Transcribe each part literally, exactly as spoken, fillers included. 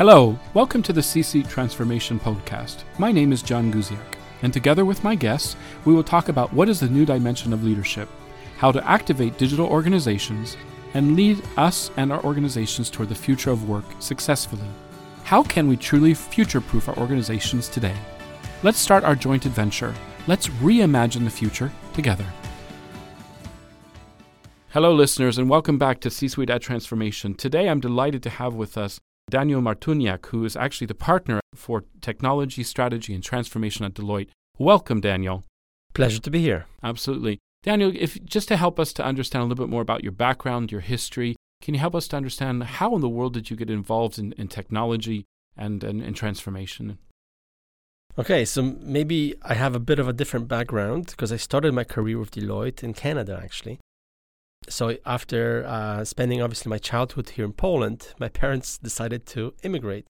Hello, welcome to the C-suite Transformation podcast. My name is John Guziak, and together with my guests, we will talk about what is the new dimension of leadership, how to activate digital organizations, and lead us and our organizations toward the future of work successfully. How can we truly future-proof our organizations today? Let's start our joint adventure. Let's reimagine the future together. Hello, listeners, and welcome back to C-suite at Transformation. Today, I'm delighted to have with us Daniel Martyniuk, who is actually the partner for technology, strategy, and transformation at Deloitte. Welcome, Daniel. Pleasure to be here. Absolutely. Daniel, if just to help us to understand a little bit more about your background, your history, can you help us to understand how in the world did you get involved in, in technology and, and, and transformation? Okay, so maybe I have a bit of a different background because I started my career with Deloitte in Canada, actually. So after uh, spending, obviously, my childhood here in Poland, my parents decided to immigrate.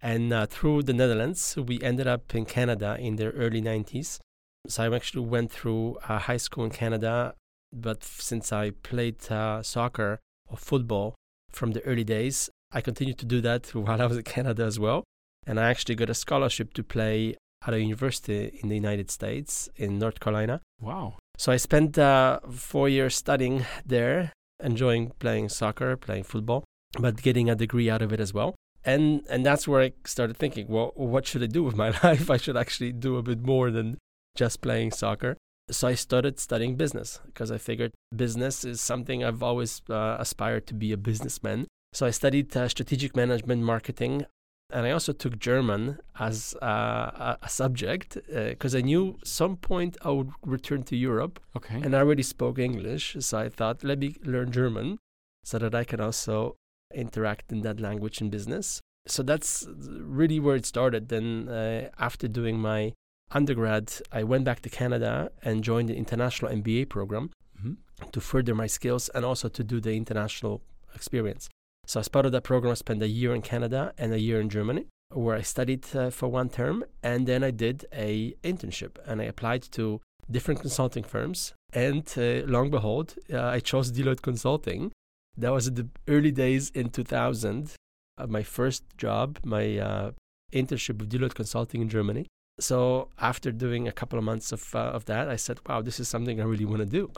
And uh, through the Netherlands, we ended up in Canada in the early nineties. So I actually went through uh, high school in Canada. But since I played uh, soccer or football from the early days, I continued to do that while I was in Canada as well. And I actually got a scholarship to play at a university in the United States, in North Carolina. Wow. So I spent uh, four years studying there, enjoying playing soccer, playing football, but getting a degree out of it as well. And and that's where I started thinking, well, what should I do with my life? I should actually do a bit more than just playing soccer. So I started studying business because I figured business is something I've always uh, aspired to be a businessman. So I studied uh, strategic management, marketing, and I also took German as uh, a subject because uh, I knew some point I would return to Europe. Okay. And I already spoke English, so I thought, let me learn German so that I can also interact in that language in business. So that's really where it started. Then uh, after doing my undergrad, I went back to Canada and joined the international M B A program mm-hmm. to further my skills and also to do the international experience. So as part of that program, I spent a year in Canada and a year in Germany, where I studied uh, for one term, and then I did a internship, and I applied to different consulting firms, and uh, long behold, uh, I chose Deloitte Consulting. That was in the early days in two thousand, uh, my first job, my uh, internship with Deloitte Consulting in Germany. So after doing a couple of months of, uh, of that, I said, wow, this is something I really want to do.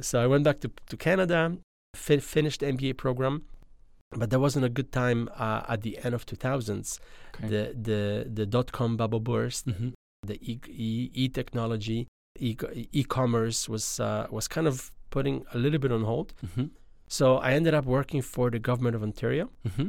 So I went back to, to Canada, fi- finished the M B A program, but that wasn't a good time uh, at the end of two thousands. Okay. The the the dot-com bubble burst, mm-hmm. the e, e, e technology, e, e-commerce was uh, was kind of putting a little bit on hold. Mm-hmm. So I ended up working for the government of Ontario, mm-hmm.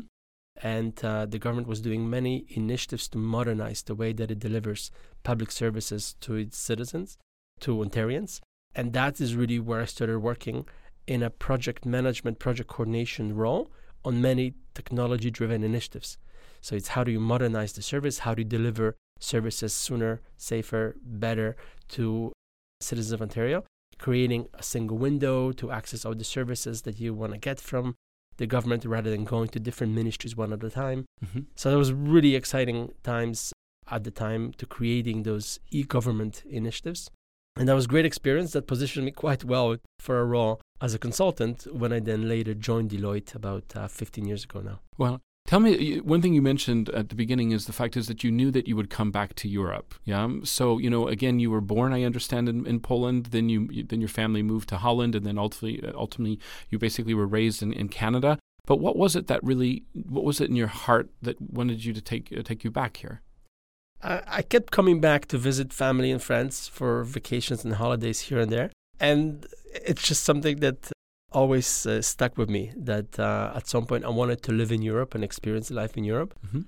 and uh, the government was doing many initiatives to modernize the way that it delivers public services to its citizens, to Ontarians. And that is really where I started working in a project management, project coordination role on many technology-driven initiatives. So it's how do you modernize the service, how do you deliver services sooner, safer, better to citizens of Ontario, creating a single window to access all the services that you want to get from the government rather than going to different ministries one at a time. Mm-hmm. So there was really exciting times at the time to creating those e-government initiatives. And that was a great experience that positioned me quite well for a role as a consultant when I then later joined Deloitte about uh, fifteen years ago now. Well, tell me, one thing you mentioned at the beginning is the fact is that you knew that you would come back to Europe. Yeah. So, you know, again, you were born, I understand, in, in Poland, then you then your family moved to Holland, and then ultimately, ultimately you basically were raised in, in Canada. But what was it that really, what was it in your heart that wanted you to take uh, take you back here? I kept coming back to visit family and friends for vacations and holidays here and there. And it's just something that always uh, stuck with me, that uh, at some point I wanted to live in Europe and experience life in Europe mm-hmm.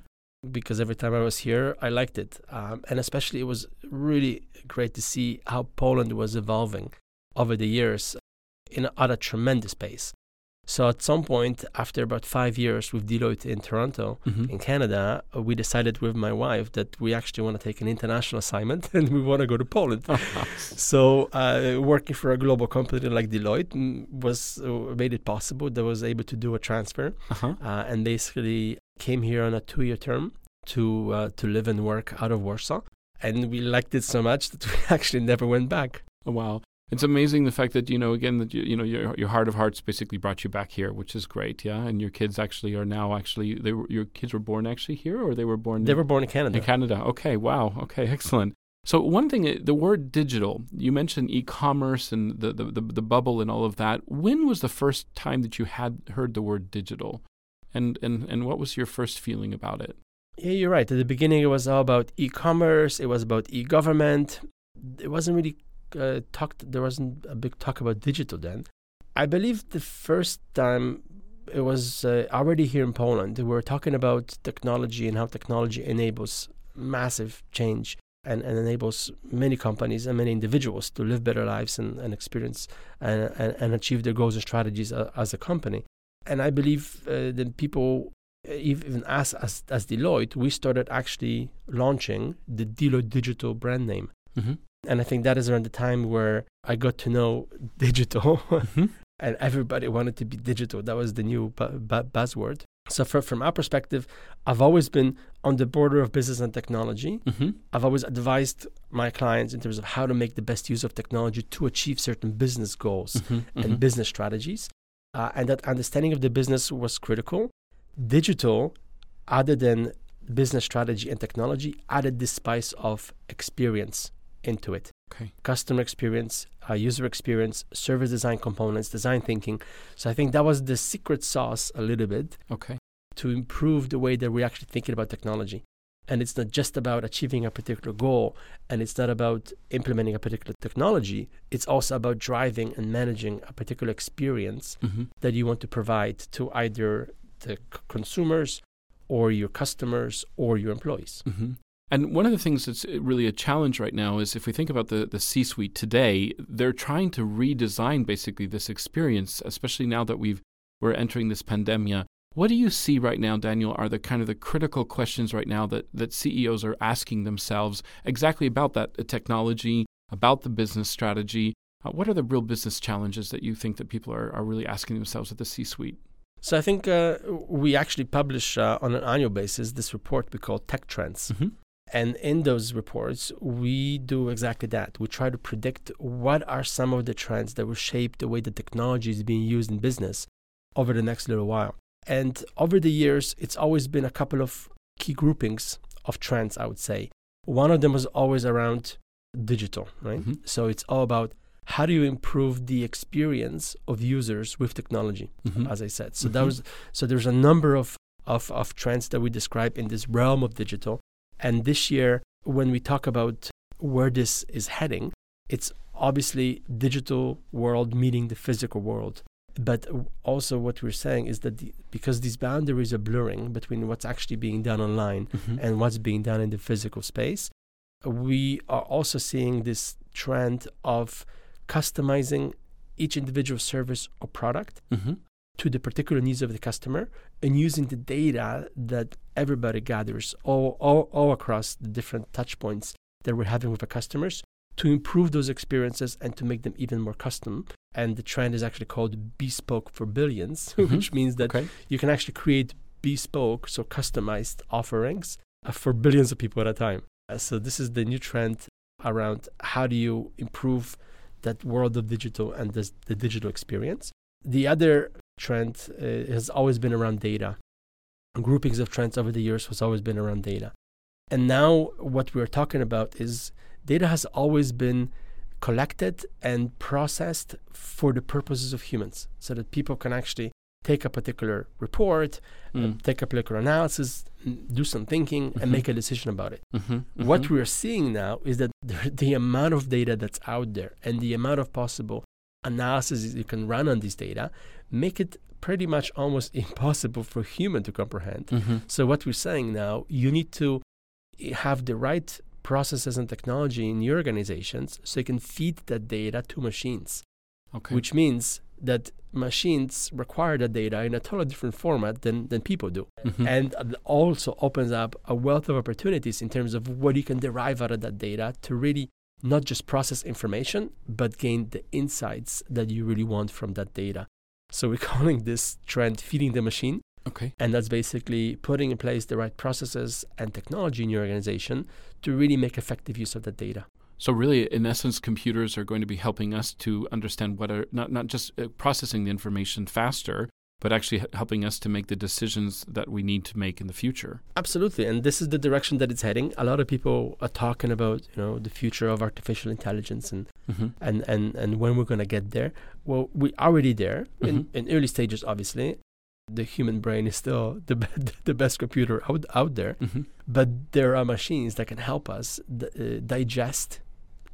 because every time I was here, I liked it. Um, and especially it was really great to see how Poland was evolving over the years in, at a tremendous pace. So at some point, after about five years with Deloitte in Toronto, mm-hmm. in Canada, we decided with my wife that we actually want to take an international assignment and we want to go to Poland. So uh, working for a global company like Deloitte was uh, made it possible. That was able to do a transfer uh-huh. uh, and basically came here on a two-year term to uh, to live and work out of Warsaw. And we liked it so much that we actually never went back. Wow. It's amazing the fact that, you know, again, that you, you know, your your heart of hearts basically brought you back here, which is great, yeah. And your kids actually are now actually they were, your kids were born actually here, or they were born they in, were born in Canada. In Canada, okay, wow, okay, excellent. So one thing, the word digital, you mentioned e-commerce and the the, the the bubble and all of that. When was the first time that you had heard the word digital, and and and what was your first feeling about it? Yeah, you're right. At the beginning, it was all about e-commerce. It was about e-government. It wasn't really uh, talked. There wasn't a big talk about digital then. I believe the first time it was uh, already here in Poland. We were talking about technology and how technology enables massive change and, and enables many companies and many individuals to live better lives and, and experience and, and, and achieve their goals and strategies uh, as a company. And I believe uh, that people. Even us as, as Deloitte, we started actually launching the Deloitte Digital brand name. Mm-hmm. And I think that is around the time where I got to know digital mm-hmm. and everybody wanted to be digital. That was the new bu- bu- buzzword. So for, from our perspective, I've always been on the border of business and technology. Mm-hmm. I've always advised my clients in terms of how to make the best use of technology to achieve certain business goals mm-hmm. and mm-hmm. business strategies. Uh, and that understanding of the business was critical. Digital, other than business strategy and technology, added this spice of experience into it. Okay. Customer experience, uh, user experience, service design components, design thinking. So I think that was the secret sauce a little bit okay. to improve the way that we're actually thinking about technology. And it's not just about achieving a particular goal, and it's not about implementing a particular technology. It's also about driving and managing a particular experience mm-hmm. that you want to provide to either the c- consumers or your customers or your employees. Mm-hmm. And one of the things that's really a challenge right now is if we think about the, the C-suite today, they're trying to redesign basically this experience, especially now that we've, we're entering this pandemia. What do you see right now, Daniel, are the kind of the critical questions right now that, that C E Os are asking themselves exactly about that uh, technology, about the business strategy? Uh, what are the real business challenges that you think that people are, are really asking themselves at the C-suite? So I think uh, we actually publish uh, on an annual basis this report we call Tech Trends. Mm-hmm. And in those reports, we do exactly that. We try to predict what are some of the trends that will shape the way the technology is being used in business over the next little while. And over the years, it's always been a couple of key groupings of trends, I would say. One of them was always around digital, right? Mm-hmm. So it's all about how do you improve the experience of users with technology, mm-hmm. as I said. So mm-hmm. that was so there's a number of, of, of trends that we describe in this realm of digital. And this year, when we talk about where this is heading, it's obviously digital world meeting the physical world. But also what we're saying is that the, because these boundaries are blurring between what's actually being done online mm-hmm. and what's being done in the physical space, we are also seeing this trend of customizing each individual service or product mm-hmm. to the particular needs of the customer and using the data that everybody gathers all, all, all across the different touch points that we're having with our customers to improve those experiences and to make them even more custom. And the trend is actually called bespoke for billions, mm-hmm. which means that okay. you can actually create bespoke, so customized offerings uh, for billions of people at a time. Uh, so this is the new trend around how do you improve that world of digital and this, the digital experience. The other trend uh, has always been around data. Groupings of trends over the years has always been around data. And now what we're talking about is data has always been collected and processed for the purposes of humans so that people can actually take a particular report, mm. uh, take a particular analysis, do some thinking, mm-hmm. and make a decision about it. Mm-hmm. Mm-hmm. What we are seeing now is that the, the amount of data that's out there and the amount of possible analysis you can run on this data make it pretty much almost impossible for human to comprehend. Mm-hmm. So what we're saying now, you need to have the right processes and technology in your organizations so you can feed that data to machines, okay. which means that machines require the data in a totally different format than, than people do. Mm-hmm. And also opens up a wealth of opportunities in terms of what you can derive out of that data to really not just process information, but gain the insights that you really want from that data. So we're calling this trend feeding the machine. Okay. And that's basically putting in place the right processes and technology in your organization to really make effective use of that data. So really, in essence, computers are going to be helping us to understand what are, not, not just processing the information faster, but actually helping us to make the decisions that we need to make in the future. Absolutely, and this is the direction that it's heading. A lot of people are talking about, you know, the future of artificial intelligence and mm-hmm. and, and, and when we're going to get there. Well, we're already there in, mm-hmm. in early stages, obviously. The human brain is still the be- the best computer out, out there, mm-hmm. but there are machines that can help us d- uh, digest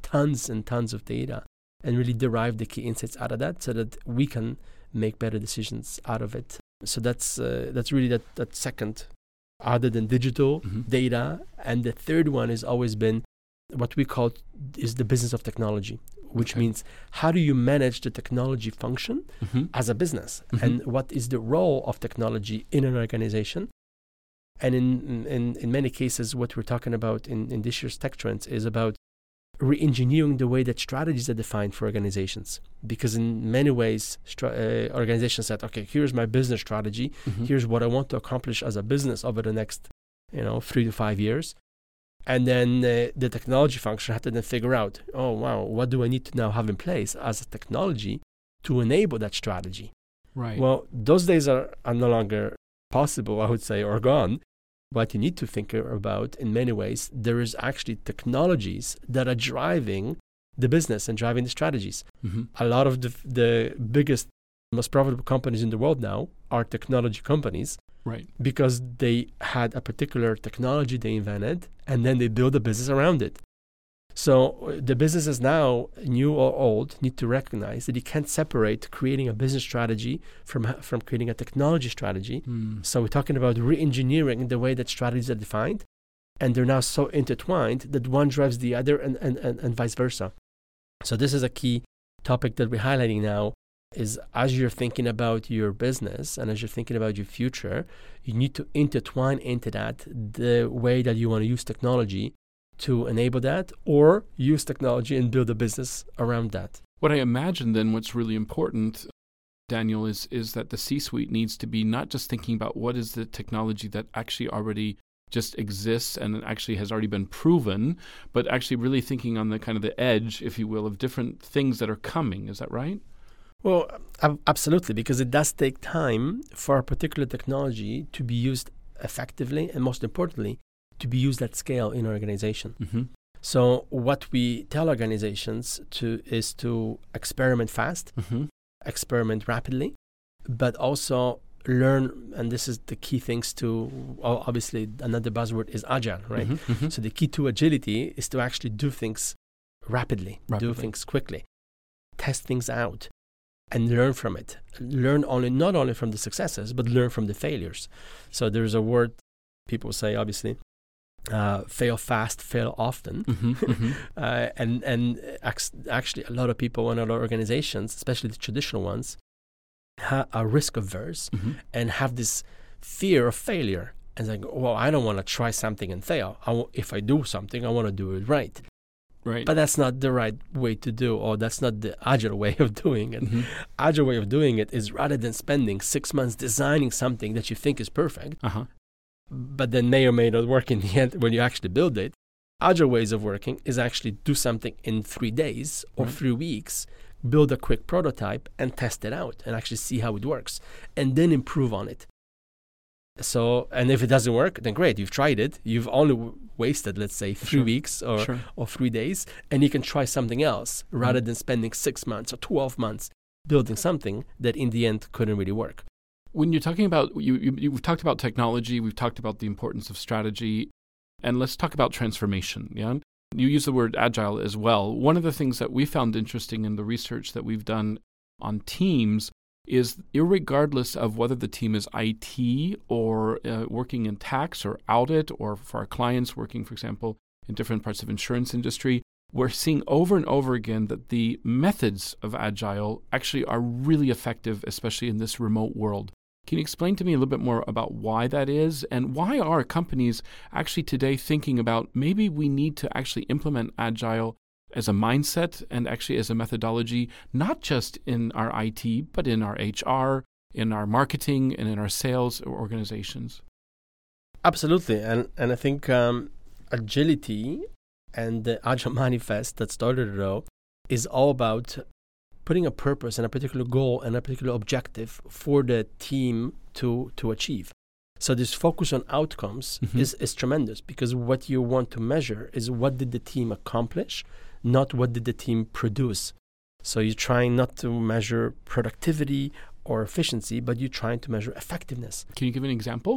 tons and tons of data and really derive the key insights out of that so that we can make better decisions out of it. So that's uh, that's really that, that second, other than digital mm-hmm. data. And the third one has always been what we call is the business of technology, which okay. means how do you manage the technology function mm-hmm. as a business? Mm-hmm. And what is the role of technology in an organization? And in in, in many cases, what we're talking about in, in this year's Tech Trends is about re-engineering the way that strategies are defined for organizations. Because in many ways, stra- uh, organizations said, okay, here's my business strategy. Mm-hmm. Here's what I want to accomplish as a business over the next, you know, three to five years. And then uh, the technology function had to then figure out, oh, wow, what do I need to now have in place as a technology to enable that strategy? Right. Well, those days are, are no longer possible, I would say, or gone. What you need to think about in many ways, there is actually technologies that are driving the business and driving the strategies. Mm-hmm. A lot of the, the biggest, most profitable companies in the world now are technology companies. Right. Because they had a particular technology they invented and then they build a business around it. So the businesses now, new or old, need to recognize that you can't separate creating a business strategy from from creating a technology strategy. Mm. So we're talking about re-engineering the way that strategies are defined, and they're now so intertwined that one drives the other and, and, and, and vice versa. So this is a key topic that we're highlighting now, is as you're thinking about your business and as you're thinking about your future, you need to intertwine into that the way that you want to use technology to enable that, or use technology and build a business around that. What I imagine then what's really important, Daniel, is is that the C-suite needs to be not just thinking about what is the technology that actually already just exists and actually has already been proven, but actually really thinking on the kind of the edge, if you will, of different things that are coming. Is that right? Well, absolutely, because it does take time for a particular technology to be used effectively and, most importantly, to be used at scale in an organization. Mm-hmm. So what we tell organizations to is to experiment fast, mm-hmm. experiment rapidly, but also learn, and this is the key things to, obviously another buzzword is agile, right? Mm-hmm. Mm-hmm. So the key to agility is to actually do things rapidly, rapidly, do things quickly, test things out, and learn from it. Learn only not only from the successes, but learn from the failures. So there's a word people say, obviously, Uh, fail fast, fail often. Mm-hmm, mm-hmm. uh, and and ac- actually a lot of people and a lot of organizations, especially the traditional ones, ha- are risk averse mm-hmm. and have this fear of failure. And like, well, I don't want to try something and fail. I w- if I do something, I want to do it right. Right. But that's not the right way to do, or that's not the agile way of doing it. Mm-hmm. Agile way of doing it is rather than spending six months designing something that you think is perfect, uh-huh. but then may or may not work in the end when you actually build it. Other ways of working is actually do something in three days or right. three weeks, build a quick prototype and test it out and actually see how it works and then improve on it. So, and if it doesn't work, then great, you've tried it. You've only w- wasted, let's say, three sure. weeks or, sure. or three days, and you can try something else mm-hmm. rather than spending six months or twelve months building something that in the end couldn't really work. When you're talking about, you, you, you've talked about technology, we've talked about the importance of strategy, and let's talk about transformation. Yeah, you use the word agile as well. One of the things that we found interesting in the research that we've done on teams is irregardless of whether the team is I T or uh, working in tax or audit, or for our clients working, for example, in different parts of insurance industry, we're seeing over and over again that the methods of agile actually are really effective, especially in this remote world. Can you explain to me a little bit more about why that is, and why are companies actually today thinking about maybe we need to actually implement agile as a mindset and actually as a methodology, not just in our I T, but in our H R, in our marketing, and in our sales organizations? Absolutely. And, and I think um, agility and the Agile Manifest that started it all is all about putting a purpose and a particular goal and a particular objective for the team to to achieve. So this focus on outcomes mm-hmm. is, is tremendous, because what you want to measure is what did the team accomplish, not what did the team produce. So you're trying not to measure productivity or efficiency, but you're trying to measure effectiveness. Can you give an example?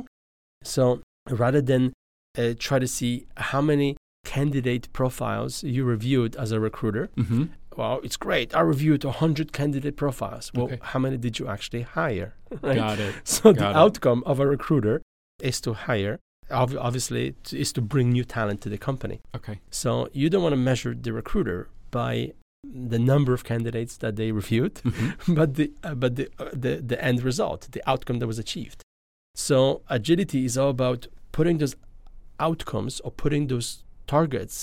So rather than uh, try to see how many candidate profiles you reviewed as a recruiter, mm-hmm. well, it's great. I reviewed one hundred candidate profiles. Well, okay. How many did you actually hire? Right? Got it. So Got the it. outcome of a recruiter is to hire, ob- obviously, t- is to bring new talent to the company. Okay. So you don't want to measure the recruiter by the number of candidates that they reviewed, mm-hmm. but the uh, but the, uh, the the end result, the outcome that was achieved. So agility is all about putting those outcomes or putting those targets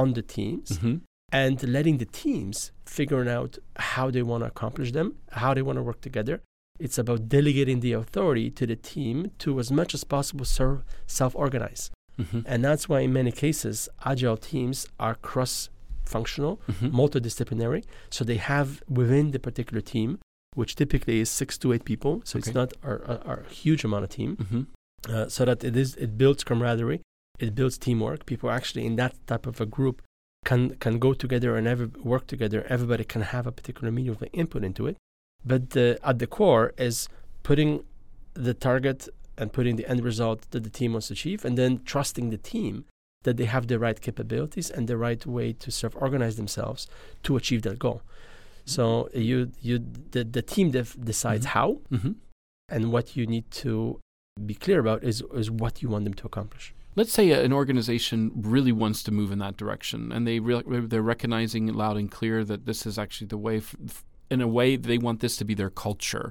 on the teams mm-hmm. and letting the teams figure out how they want to accomplish them, how they want to work together. It's about delegating the authority to the team to, as much as possible, serve, self-organize. Mm-hmm. And that's why, in many cases, agile teams are cross-functional, mm-hmm. multidisciplinary. So they have within the particular team, which typically is six to eight people, so okay. it's not a huge amount of team, mm-hmm. uh, so that it is it builds camaraderie, it builds teamwork. People actually in that type of a group can can go together and ever work together. Everybody can have a particular meaningful input into it. But uh, at the core is putting the target and putting the end result that the team wants to achieve, and then trusting the team that they have the right capabilities and the right way to self-organize themselves to achieve that goal. So you you the, the team def decides mm-hmm. how mm-hmm. and what you need to be clear about is, is what you want them to accomplish. Let's say an organization really wants to move in that direction, and they re- they're recognizing loud and clear that this is actually the way f- f- in a way they want this to be their culture.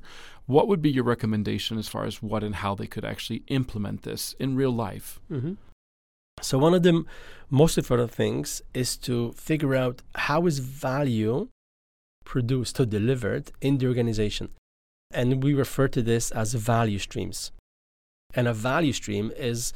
What would be your recommendation as far as what and how they could actually implement this in real life? Mm-hmm. So one of the m- most important things is to figure out how is value produced or delivered in the organization. And we refer to this as value streams. And a value stream is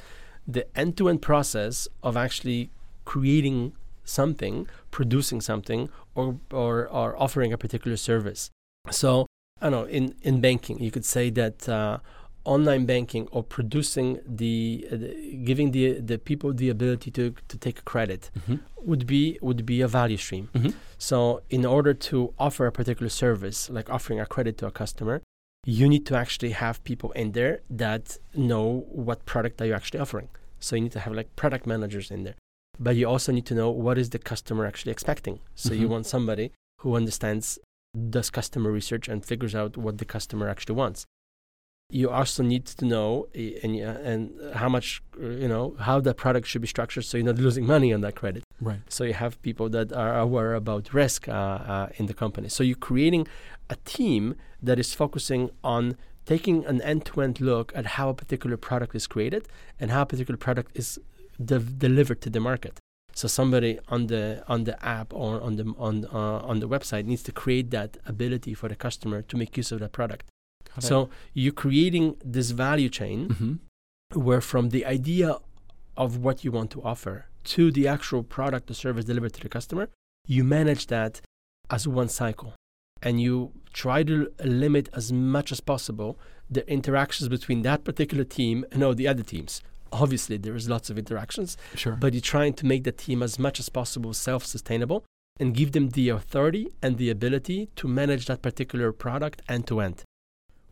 the end-to-end process of actually creating something, producing something, or, or, or offering a particular service. So, I don't know, in, in banking, you could say that uh, online banking or producing the, uh, the giving the the people the ability to to take credit mm-hmm. would be would be a value stream. Mm-hmm. So in order to offer a particular service, like offering a credit to a customer, you need to actually have people in there that know what product are you actually offering. So you need to have like product managers in there, but you also need to know what is the customer actually expecting. So mm-hmm. you want somebody who understands, does customer research, and figures out what the customer actually wants. You also need to know and and how much, you know, how the product should be structured so you're not losing money on that credit. Right. So you have people that are aware about risk uh, uh, in the company. So you're creating a team that is focusing on taking an end-to-end look at how a particular product is created and how a particular product is de- delivered to the market. So somebody on the on the app or on the on uh, on the website needs to create that ability for the customer to make use of that product. So you're creating this value chain mm-hmm. where from the idea of what you want to offer to the actual product or service delivered to the customer, you manage that as one cycle. And you try to limit as much as possible the interactions between that particular team and all the other teams. Obviously, there is lots of interactions, sure. but you're trying to make the team as much as possible self-sustainable and give them the authority and the ability to manage that particular product end-to-end.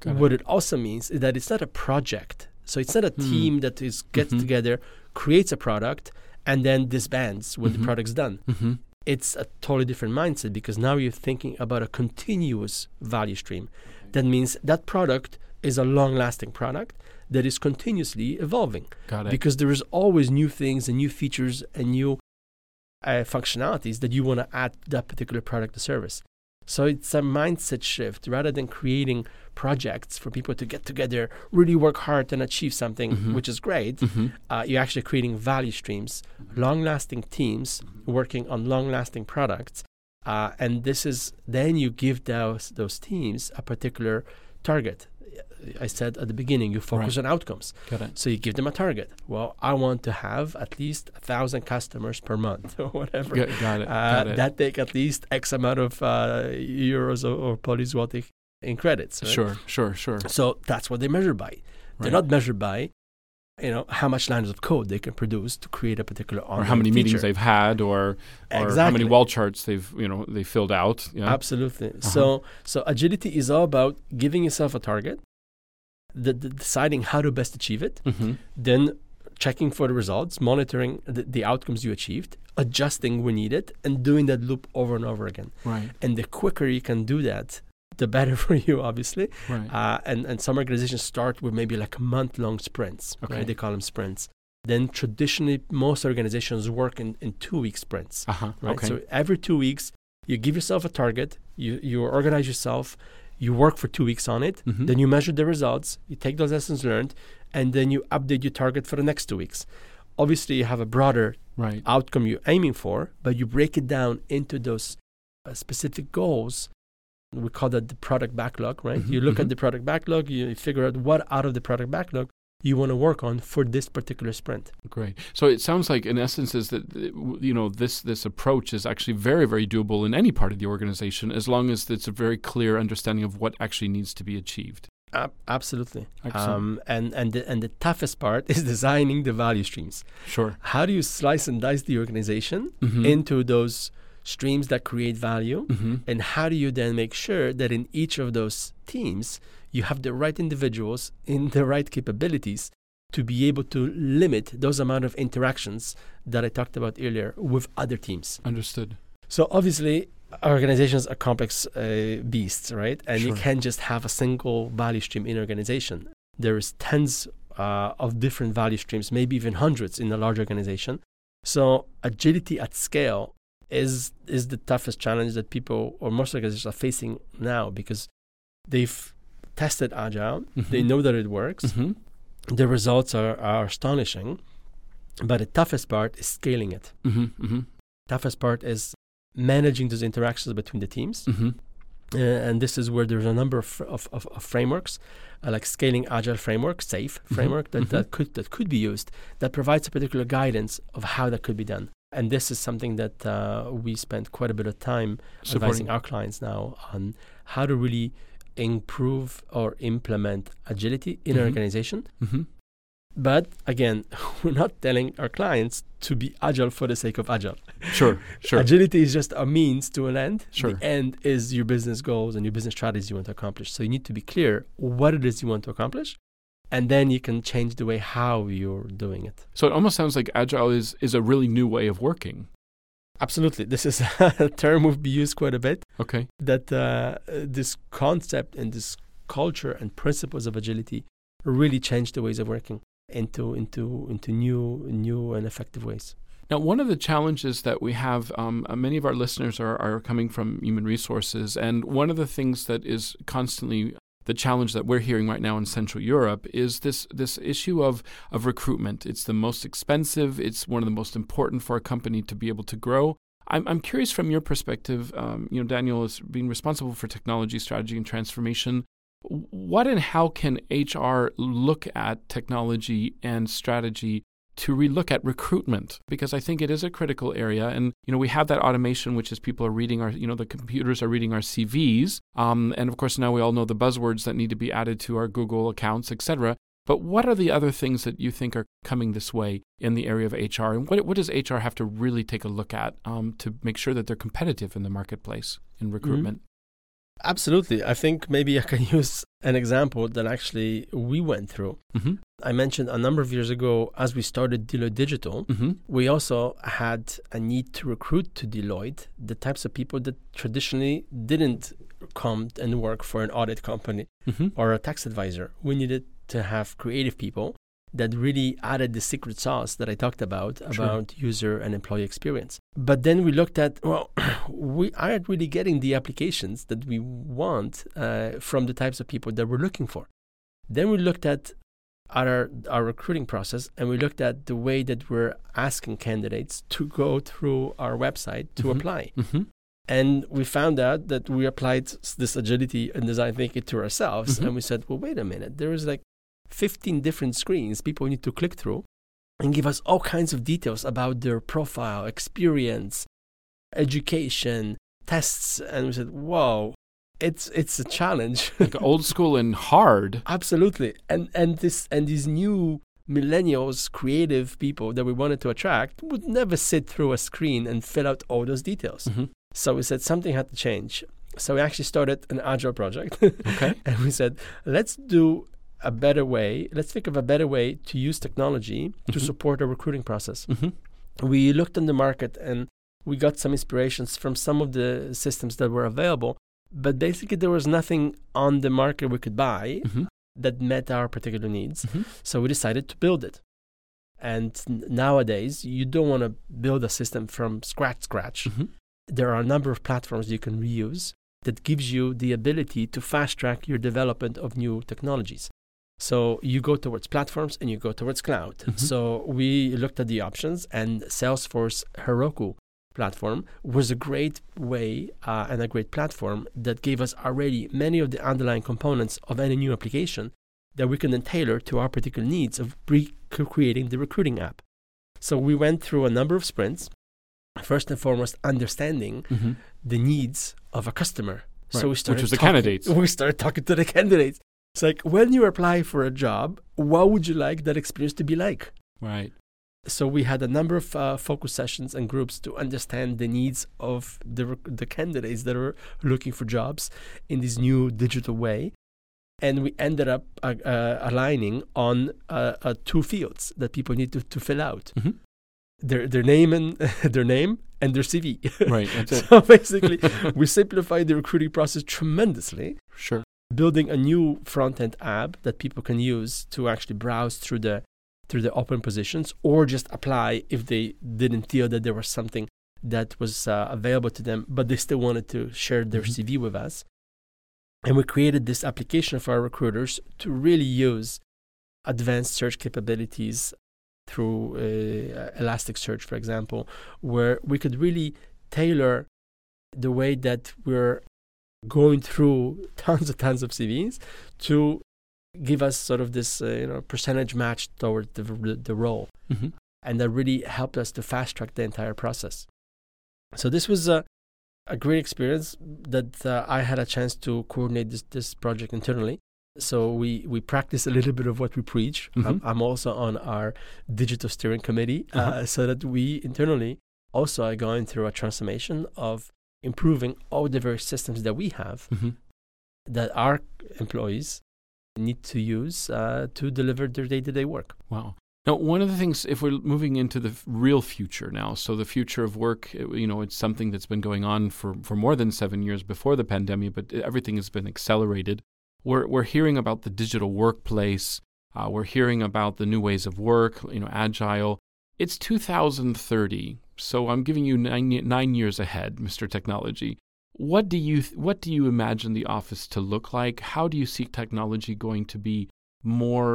Got what it. it also means is that it's not a project. So it's not a mm. team that is gets mm-hmm. together, creates a product, and then disbands when mm-hmm. the product's done. Mm-hmm. It's a totally different mindset, because now you're thinking about a continuous value stream. Okay. That means that product is a long-lasting product that is continuously evolving. Got it. Because there is always new things and new features and new uh, functionalities that you want to add to that particular product or service. So it's a mindset shift. Rather than creating projects for people to get together, really work hard and achieve something, mm-hmm. which is great, mm-hmm. uh, you're actually creating value streams, long-lasting teams working on long-lasting products. Uh, and this is then you give those, those teams a particular target. I said at the beginning, you focus right. on outcomes. Correct. So you give them a target. Well, I want to have at least one thousand customers per month or whatever. Got, got it. Uh, got it. That take at least X amount of uh, euros or, or polizwoty in credits. Right? Sure, sure, sure. So that's what they measure by. They're right. not measured by, you know, how much lines of code they can produce to create a particular online feature. Or how many feature. meetings they've had, or, or exactly. how many wall charts they've, you know, they filled out. Yeah. Absolutely. Uh-huh. So, so agility is all about giving yourself a target, the, the deciding how to best achieve it, mm-hmm. then checking for the results, monitoring the, the outcomes you achieved, adjusting when needed, and doing that loop over and over again. Right. And the quicker you can do that, the better for you, obviously. Right. Uh, and, and some organizations start with maybe like month-long sprints. Okay. Right? They call them sprints. Then traditionally, most organizations work in, in two-week sprints. Uh-huh. Right? Okay. So every two weeks, you give yourself a target, you, you organize yourself, you work for two weeks on it, mm-hmm. then you measure the results, you take those lessons learned, and then you update your target for the next two weeks. Obviously, you have a broader right. outcome you're aiming for, but you break it down into those uh, specific goals. We call that the product backlog, right? Mm-hmm, you look mm-hmm. at the product backlog, you figure out what out of the product backlog you want to work on for this particular sprint. Great. So it sounds like, in essence, is that you know this this approach is actually very, very doable in any part of the organization, as long as it's a very clear understanding of what actually needs to be achieved. Uh, absolutely. Um, and and the, and the toughest part is designing the value streams. Sure. How do you slice and dice the organization mm-hmm. into those streams that create value, mm-hmm. and how do you then make sure that in each of those teams you have the right individuals in the right capabilities to be able to limit those amount of interactions that I talked about earlier with other teams. Understood. So obviously organizations are complex uh, beasts, right? And sure. you can't just have a single value stream in organization. There is tens uh, of different value streams, maybe even hundreds in a large organization. So agility at scale is is the toughest challenge that people or most organizations are facing now, because they've tested Agile, mm-hmm. they know that it works, mm-hmm. the results are, are astonishing, but the toughest part is scaling it. Mm-hmm. Mm-hmm. Toughest part is managing those interactions between the teams, mm-hmm. uh, and this is where there's a number of of, of, of frameworks, uh, like scaling Agile framework, SAFE mm-hmm. framework, that, mm-hmm. that, could, that could be used, that provides a particular guidance of how that could be done. And this is something that uh, we spend quite a bit of time supporting. Advising our clients now on how to really improve or implement agility in mm-hmm. an organization. Mm-hmm. But again, we're not telling our clients to be agile for the sake of agile. Sure, sure. Agility is just a means to an end. Sure. The end is your business goals and your business strategies you want to accomplish. So you need to be clear what it is you want to accomplish. And then you can change the way how you're doing it. So it almost sounds like Agile is, is a really new way of working. Absolutely. This is a term we've used quite a bit. Okay. That uh, this concept and this culture and principles of agility really changed the ways of working into into into new new and effective ways. Now, one of the challenges that we have, um, many of our listeners are, are coming from human resources, and one of the things that is constantly the challenge that we're hearing right now in Central Europe is this this issue of, of recruitment. It's the most expensive. It's one of the most important for a company to be able to grow. I'm I'm curious from your perspective, um, you know, Daniel, as being responsible for technology strategy and transformation, what and how can H R look at technology and strategy to relook at recruitment? Because I think it is a critical area. And, you know, we have that automation, which is people are reading our, you know, the computers are reading our C Vs. Um, and of course, now we all know the buzzwords that need to be added to our Google accounts, et cetera. But what are the other things that you think are coming this way in the area of H R? And what what does H R have to really take a look at um, to make sure that they're competitive in the marketplace in recruitment? Mm-hmm. Absolutely. I think maybe I can use an example that actually we went through. Mm-hmm. I mentioned a number of years ago, as we started Deloitte Digital, mm-hmm. we also had a need to recruit to Deloitte the types of people that traditionally didn't come and work for an audit company mm-hmm. or a tax advisor. We needed to have creative people that really added the secret sauce that I talked about, about sure. user and employee experience. But then we looked at, well, we aren't really getting the applications that we want uh, from the types of people that we're looking for. Then we looked at our, our recruiting process, and we looked at the way that we're asking candidates to go through our website to mm-hmm. apply. Mm-hmm. And we found out that we applied this agility and design thinking to ourselves. Mm-hmm. And we said, well, wait a minute. There is like fifteen different screens people need to click through and give us all kinds of details about their profile, experience, education, tests. And we said, whoa, it's it's a challenge. Like old school and hard. Absolutely. And and this and these new millennials, creative people that we wanted to attract would never sit through a screen and fill out all those details. Mm-hmm. So we said something had to change. So we actually started an Agile project. Okay. And we said, let's do a better way. Let's think of a better way to use technology mm-hmm. to support our recruiting process. Mm-hmm. We looked in the market and we got some inspirations from some of the systems that were available. But basically, there was nothing on the market we could buy mm-hmm. that met our particular needs. Mm-hmm. So we decided to build it. And n- nowadays, you don't want to build a system from scratch, scratch. Mm-hmm. There are a number of platforms you can reuse that gives you the ability to fast track your development of new technologies. So you go towards platforms and you go towards cloud. Mm-hmm. So we looked at the options, and Salesforce Heroku platform was a great way uh, and a great platform that gave us already many of the underlying components of any new application that we can then tailor to our particular needs of pre- creating the recruiting app. So we went through a number of sprints, first and foremost understanding mm-hmm. the needs of a customer. Right. So we started Which was talking, the candidates. We started talking to the candidates. It's like, when you apply for a job, what would you like that experience to be like? Right. So we had a number of uh, focus sessions and groups to understand the needs of the rec- the candidates that are looking for jobs in this new digital way. And we ended up uh, uh, aligning on uh, uh, two fields that people need to, to fill out. Mm-hmm. Their their name and their name and their C V. Right. That's so it. Basically, we simplified the recruiting process tremendously. Sure. Building a new front-end app that people can use to actually browse through the through the open positions, or just apply if they didn't feel that there was something that was uh, available to them, but they still wanted to share their mm-hmm. C V with us. And we created this application for our recruiters to really use advanced search capabilities through uh, Elasticsearch, for example, where we could really tailor the way that we're going through tons and tons of C Vs to give us sort of this uh, you know percentage match toward the the role. Mm-hmm. And that really helped us to fast track the entire process. So this was a, a great experience that uh, I had a chance to coordinate this, this project internally. So we, we practice a little bit of what we preach. Mm-hmm. I'm, I'm also on our digital steering committee uh, uh-huh. so that we internally also are going through a transformation of improving all the various systems that we have mm-hmm. that our employees need to use uh, to deliver their day-to-day work. Wow. Now, one of the things, if we're moving into the f- real future now, so the future of work, it, you know, it's something that's been going on for, for more than seven years before the pandemic, but everything has been accelerated. We're we're hearing about the digital workplace. Uh, we're hearing about the new ways of work, you know, agile. It's two thousand thirty, so I'm giving you nine, nine years ahead, Mister Technology. What do you th- what do you imagine the office to look like? How do you see technology going to be more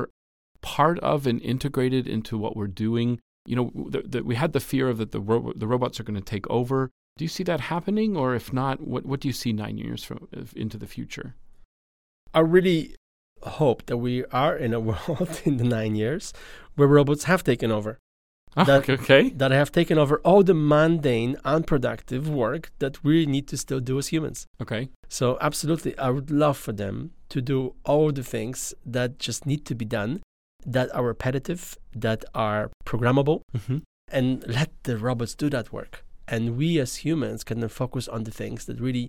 part of and integrated into what we're doing? You know, the, the, we had the fear of that the ro- the robots are going to take over. Do you see that happening, or if not, what what do you see nine years from if, into the future? I really hope that we are in a world in the nine years where robots have taken over. Ah, that, okay. That have taken over all the mundane, unproductive work that we need to still do as humans. Okay. So absolutely, I would love for them to do all the things that just need to be done, that are repetitive, that are programmable, mm-hmm. and let the robots do that work. And we as humans can then focus on the things that really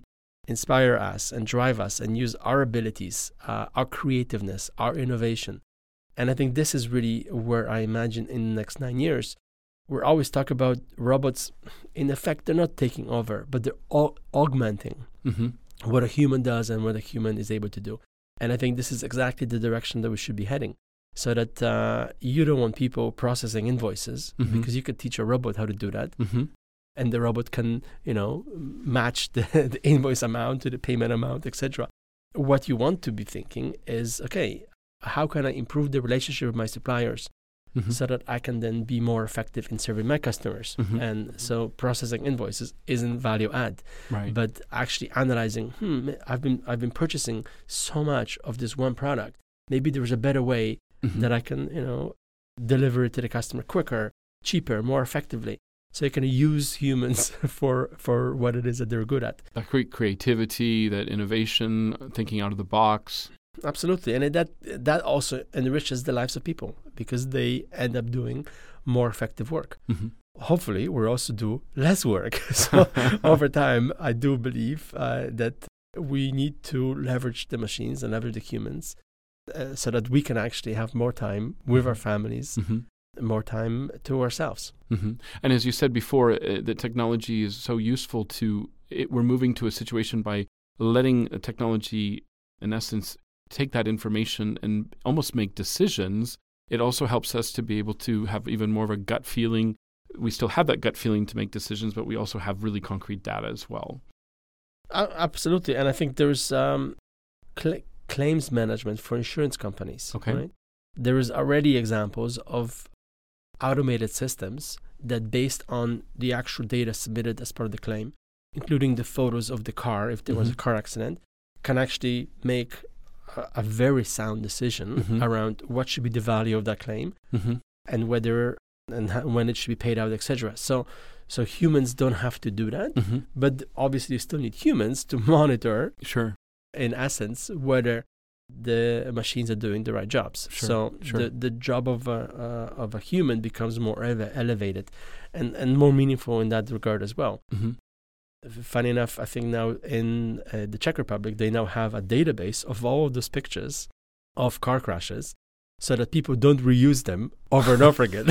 inspire us and drive us and use our abilities, uh, our creativeness, our innovation. And I think this is really where I imagine in the next nine years, we're always talking about robots. In effect, they're not taking over, but they're au- augmenting mm-hmm. what a human does and what a human is able to do. And I think this is exactly the direction that we should be heading, so that uh, you don't want people processing invoices mm-hmm. because you could teach a robot how to do that. Mm-hmm. And the robot can, you know, match the, the invoice amount to the payment amount, et cetera. What you want to be thinking is, okay, how can I improve the relationship with my suppliers? mm-hmm. so that I can then be more effective in serving my customers. Mm-hmm. And so processing invoices isn't value add, right. but actually analyzing, hmm, I've been I've been purchasing so much of this one product. Maybe there's a better way mm-hmm. that I can, you know, deliver it to the customer quicker, cheaper, more effectively. So you can use humans for, for what it is that they're good at. That great creativity, that innovation, thinking out of the box. Absolutely. And that that also enriches the lives of people because they end up doing more effective work. Mm-hmm. Hopefully, we also do less work. So over time, I do believe uh, that we need to leverage the machines and leverage the humans uh, so that we can actually have more time with our families, mm-hmm. more time to ourselves. Mm-hmm. And as you said before, uh, the technology is so useful to it. We're moving to a situation by letting a technology, in essence, take that information and almost make decisions. It also helps us to be able to have even more of a gut feeling. We still have that gut feeling to make decisions, but we also have really concrete data as well. Uh, absolutely. And I think there's um, cl- claims management for insurance companies. Okay. Right? There is already examples of automated systems that based on the actual data submitted as part of the claim, including the photos of the car, if there mm-hmm. was a car accident, can actually make a very sound decision mm-hmm. around what should be the value of that claim mm-hmm. and whether and ha- when it should be paid out, et cetera. So, so humans don't have to do that, mm-hmm. but obviously you still need humans to monitor, sure, in essence, whether the machines are doing the right jobs. Sure. So sure. the the job of a uh, of a human becomes more ele- elevated, and and more meaningful in that regard as well. Mm-hmm. Funny enough, I think now in uh, the Czech Republic, they now have a database of all of those pictures of car crashes so that people don't reuse them over and over again.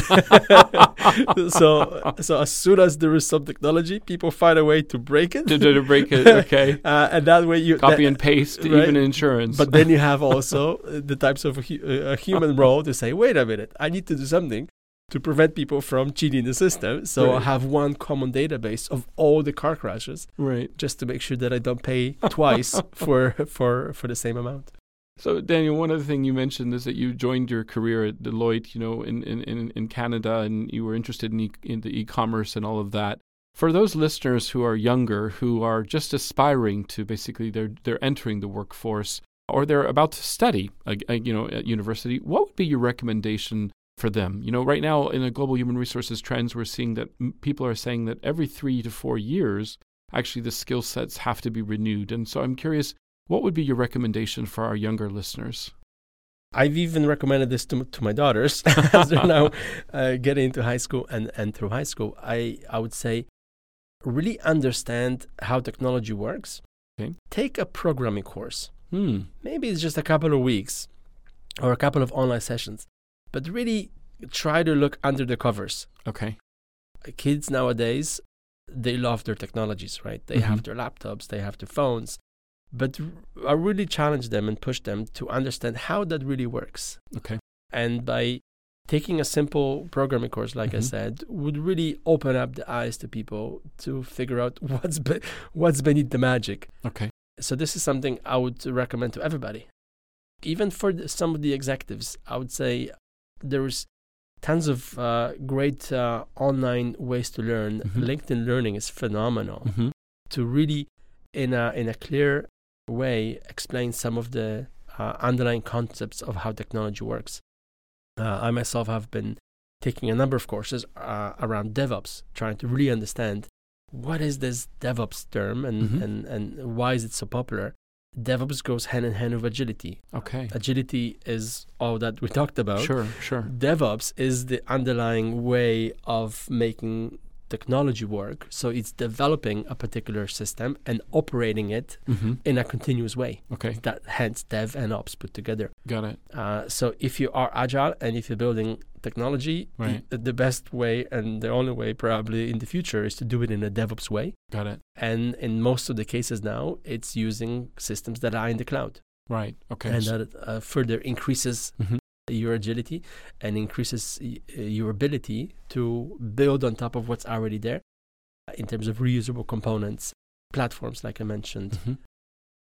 so so as soon as there is some technology, people find a way to break it. To, to break it, okay. uh, and that way you... Copy that, and paste, right? Even insurance. But then you have also the types of a, hu- a human role to say, wait a minute, I need to do something to prevent people from cheating the system. So right. I have one common database of all the car crashes, right? Just to make sure that I don't pay twice for, for for the same amount. So Daniel, one other thing you mentioned is that you joined your career at Deloitte, you know, in, in, in Canada, and you were interested in, e- in the e-commerce and all of that. For those listeners who are younger, who are just aspiring to basically, they're, they're entering the workforce, or they're about to study, uh, you know, at university, what would be your recommendation for them? You know, right now in the global human resources trends, we're seeing that m- people are saying that every three to four years, actually the skill sets have to be renewed. And so I'm curious, what would be your recommendation for our younger listeners? I've even recommended this to, m- to my daughters as they're now uh, getting into high school and, and through high school. I, I would say really understand how technology works. Okay. Take a programming course. Hmm. Maybe it's just a couple of weeks or a couple of online sessions. But really try to look under the covers. Okay. Kids nowadays, they love their technologies, right? They mm-hmm. have their laptops, they have their phones. But I really challenge them and push them to understand how that really works. Okay. And by taking a simple programming course, like mm-hmm. I said, would really open up the eyes to people to figure out what's be- what's beneath the magic. Okay. So this is something I would recommend to everybody. Even for the, some of the executives, I would say, there's tons of uh, great uh, online ways to learn. Mm-hmm. LinkedIn Learning is phenomenal mm-hmm. to really, in a in a clear way, explain some of the uh, underlying concepts of how technology works. Uh, I myself have been taking a number of courses uh, around DevOps, trying to really understand what is this DevOps term and, mm-hmm. and, and why is it so popular. DevOps goes hand in hand with agility. Okay. Agility is all that we talked about. Sure, sure. DevOps is the underlying way of making technology work. So it's developing a particular system and operating it mm-hmm. in a continuous way. Okay. That hence Dev and Ops put together. Got it. Uh, so if you are agile and if you're building technology, right. the, the best way and the only way probably in the future is to do it in a DevOps way. Got it. And in most of the cases now, it's using systems that are in the cloud. Right. Okay. And that uh, further increases mm-hmm. your agility and increases y- your ability to build on top of what's already there in terms of reusable components, platforms like I mentioned. Mm-hmm.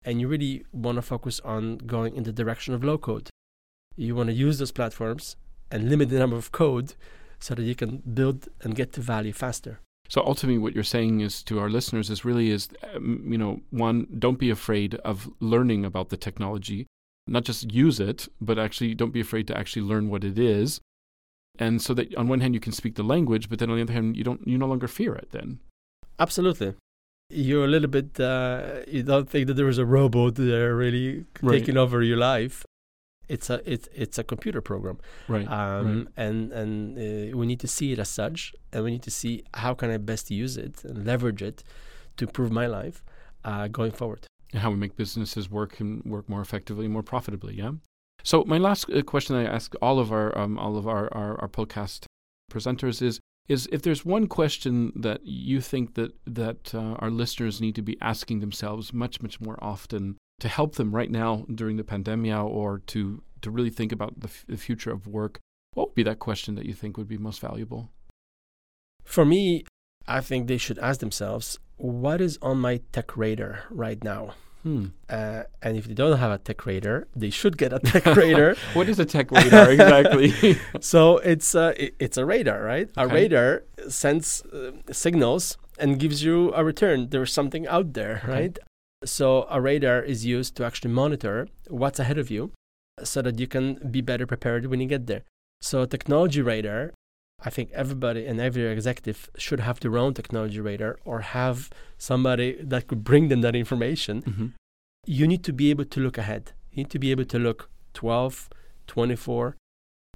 And you really want to focus on going in the direction of low code. You want to use those platforms and limit the number of code so that you can build and get to value faster. So ultimately what you're saying is to our listeners is really is, um, you know, one, don't be afraid of learning about the technology, not just use it, but actually don't be afraid to actually learn what it is. And so that on one hand you can speak the language, but then on the other hand you don't, you no longer fear it then. Absolutely. You're a little bit, uh, you don't think that there is a robot there really right. taking over your life. It's a it's it's a computer program, right? Um, right. And and uh, we need to see it as such, and we need to see how can I best use it and leverage it to improve my life uh, going forward. And how we make businesses work and work more effectively, more profitably. Yeah. So my last uh, question I ask all of our um, all of our, our our podcast presenters is is if there's one question that you think that that uh, our listeners need to be asking themselves much much more often, to help them right now during the pandemia, or to, to really think about the, f- the future of work, what would be that question that you think would be most valuable? For me, I think they should ask themselves, what is on my tech radar right now? Hmm. Uh, and if they don't have a tech radar, they should get a tech radar. What is a tech radar exactly? So it's a, it, it's a radar, right? Okay. A radar sends uh, signals and gives you a return. There's something out there, okay. right? So a radar is used to actually monitor what's ahead of you so that you can be better prepared when you get there. So a technology radar, I think everybody and every executive should have their own technology radar or have somebody that could bring them that information. Mm-hmm. You need to be able to look ahead. You need to be able to look twelve, twenty-four,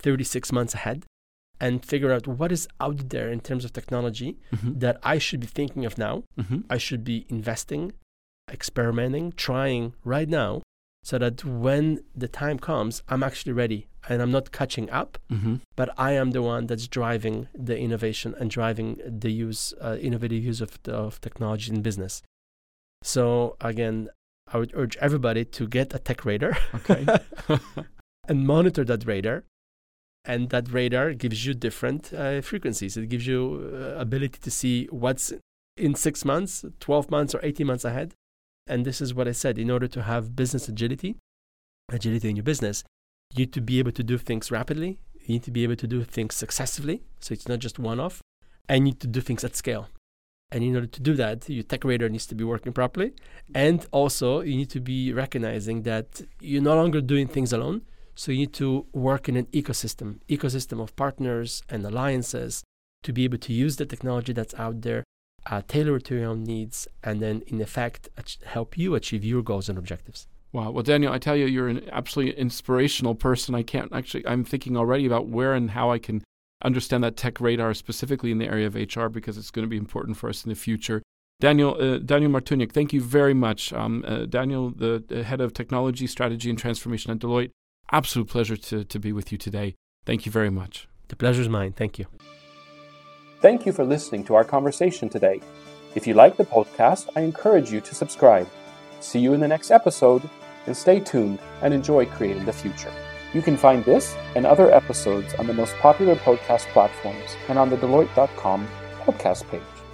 thirty-six months ahead and figure out what is out there in terms of technology mm-hmm. that I should be thinking of now. Mm-hmm. I should be investing, experimenting, trying right now so that when the time comes, I'm actually ready and I'm not catching up, mm-hmm. but I am the one that's driving the innovation and driving the use, uh, innovative use of, the, of technology in business. So again, I would urge everybody to get a tech radar okay. and monitor that radar. And that radar gives you different uh, frequencies. It gives you uh, ability to see what's in six months, twelve months or eighteen months ahead. And this is what I said, in order to have business agility, agility in your business, you need to be able to do things rapidly. You need to be able to do things successively. So it's not just one-off. And you need to do things at scale. And in order to do that, your tech radar needs to be working properly. And also you need to be recognizing that you're no longer doing things alone. So you need to work in an ecosystem, ecosystem of partners and alliances to be able to use the technology that's out there, Uh, tailored to your own needs, and then in effect ach- help you achieve your goals and objectives. Wow. Well, Daniel, I tell you, you're an absolutely inspirational person. I can't actually, I'm thinking already about where and how I can understand that tech radar specifically in the area of H R, because it's going to be important for us in the future. Daniel, uh, Daniel Martyniuk, thank you very much. Um, uh, Daniel, the, the head of technology, strategy, and transformation at Deloitte, absolute pleasure to, to be with you today. Thank you very much. The pleasure's mine. Thank you. Thank you for listening to our conversation today. If you like the podcast, I encourage you to subscribe. See you in the next episode, and stay tuned and enjoy creating the future. You can find this and other episodes on the most popular podcast platforms and on the Deloitte dot com podcast page.